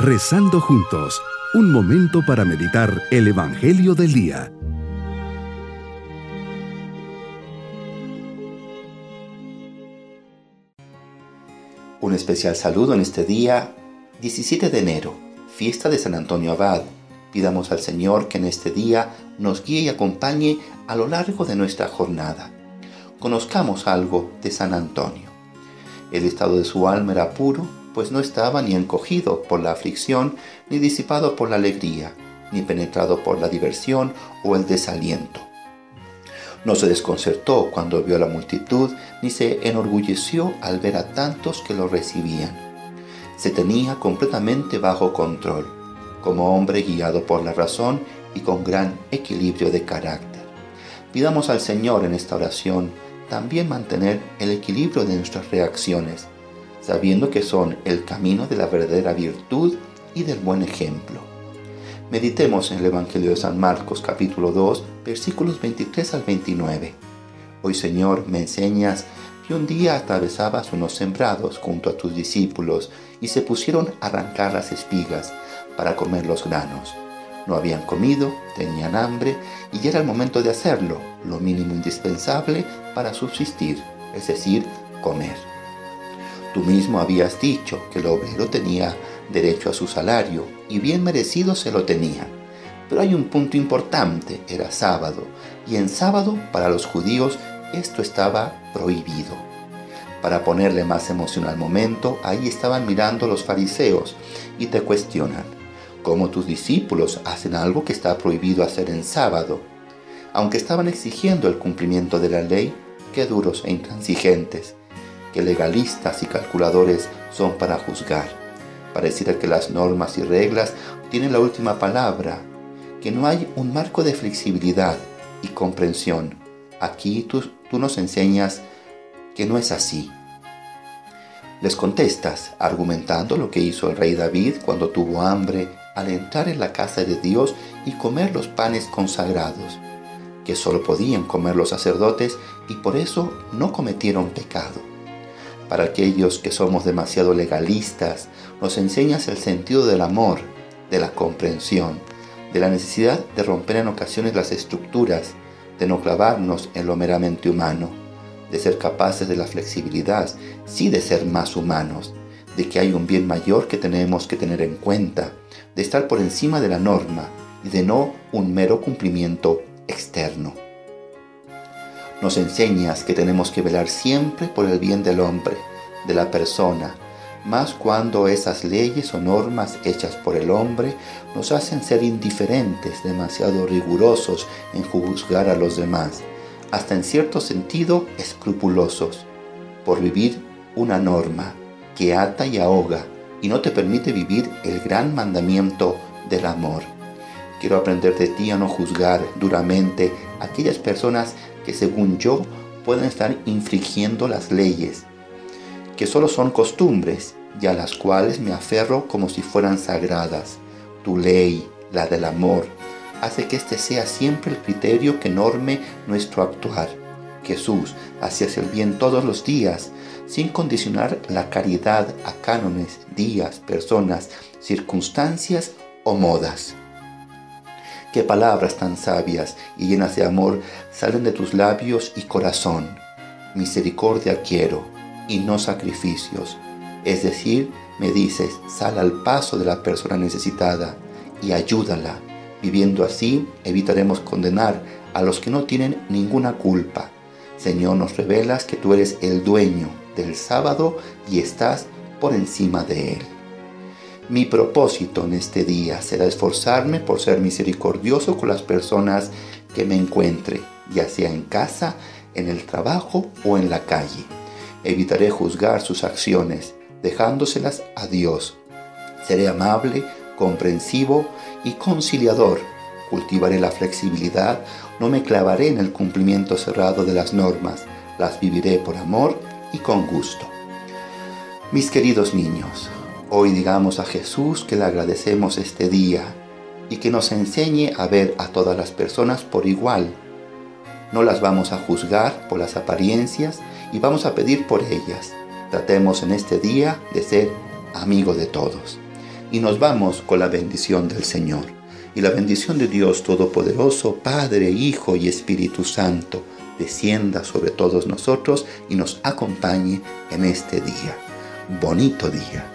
Rezando Juntos, un momento para meditar el Evangelio del Día. Un especial saludo en este día, 17 de enero, fiesta de San Antonio Abad. Pidamos al Señor que en este día nos guíe y acompañe a lo largo de nuestra jornada. Conozcamos algo de San Antonio. El estado de su alma era puro, pues no estaba ni encogido por la aflicción, ni disipado por la alegría, ni penetrado por la diversión o el desaliento. No se desconcertó cuando vio a la multitud, ni se enorgulleció al ver a tantos que lo recibían. Se tenía completamente bajo control, como hombre guiado por la razón y con gran equilibrio de carácter. Pidamos al Señor en esta oración también mantener el equilibrio de nuestras reacciones, sabiendo que son el camino de la verdadera virtud y del buen ejemplo. Meditemos en el Evangelio de San Marcos, capítulo 2, versículos 23 al 29. Hoy, Señor, me enseñas que un día atravesabas unos sembrados junto a tus discípulos y se pusieron a arrancar las espigas para comer los granos. No habían comido, tenían hambre y ya era el momento de hacerlo, lo mínimo indispensable para subsistir, es decir, comer. Tú mismo habías dicho que el obrero tenía derecho a su salario y bien merecido se lo tenía. Pero hay un punto importante, era sábado, y en sábado para los judíos esto estaba prohibido. Para ponerle más emoción al momento, ahí estaban mirando los fariseos y te cuestionan, ¿cómo tus discípulos hacen algo que está prohibido hacer en sábado? Aunque estaban exigiendo el cumplimiento de la ley, qué duros e intransigentes. Que legalistas y calculadores son para juzgar. Pareciera que las normas y reglas tienen la última palabra, que no hay un marco de flexibilidad y comprensión. Aquí tú nos enseñas que no es así. Les contestas argumentando lo que hizo el rey David cuando tuvo hambre al entrar en la casa de Dios y comer los panes consagrados, que solo podían comer los sacerdotes y por eso no cometieron pecado. Para aquellos que somos demasiado legalistas, nos enseñas el sentido del amor, de la comprensión, de la necesidad de romper en ocasiones las estructuras, de no clavarnos en lo meramente humano, de ser capaces de la flexibilidad, sí de ser más humanos, de que hay un bien mayor que tenemos que tener en cuenta, de estar por encima de la norma y de no un mero cumplimiento externo. Nos enseñas que tenemos que velar siempre por el bien del hombre, de la persona, más cuando esas leyes o normas hechas por el hombre nos hacen ser indiferentes, demasiado rigurosos en juzgar a los demás, hasta en cierto sentido escrupulosos, por vivir una norma que ata y ahoga y no te permite vivir el gran mandamiento del amor. Quiero aprender de ti a no juzgar duramente a aquellas personas que según yo pueden estar infringiendo las leyes, que solo son costumbres y a las cuales me aferro como si fueran sagradas. Tu ley, la del amor, hace que este sea siempre el criterio que norme nuestro actuar. Jesús hacías el bien todos los días, sin condicionar la caridad a cánones, días, personas, circunstancias o modas. Qué palabras tan sabias y llenas de amor salen de tus labios y corazón. Misericordia quiero y no sacrificios. Es decir, me dices, sal al paso de la persona necesitada y ayúdala. Viviendo así, evitaremos condenar a los que no tienen ninguna culpa. Señor, nos revelas que tú eres el dueño del sábado y estás por encima de él. Mi propósito en este día será esforzarme por ser misericordioso con las personas que me encuentre, ya sea en casa, en el trabajo o en la calle. Evitaré juzgar sus acciones, dejándoselas a Dios. Seré amable, comprensivo y conciliador. Cultivaré la flexibilidad, no me clavaré en el cumplimiento cerrado de las normas. Las viviré por amor y con gusto. Mis queridos niños, hoy digamos a Jesús que le agradecemos este día y que nos enseñe a ver a todas las personas por igual. No las vamos a juzgar por las apariencias y vamos a pedir por ellas. Tratemos en este día de ser amigos de todos. y nos vamos con la bendición del Señor. Y la bendición de Dios Todopoderoso, Padre, Hijo y Espíritu Santo, descienda sobre todos nosotros y nos acompañe en este día. Bonito día.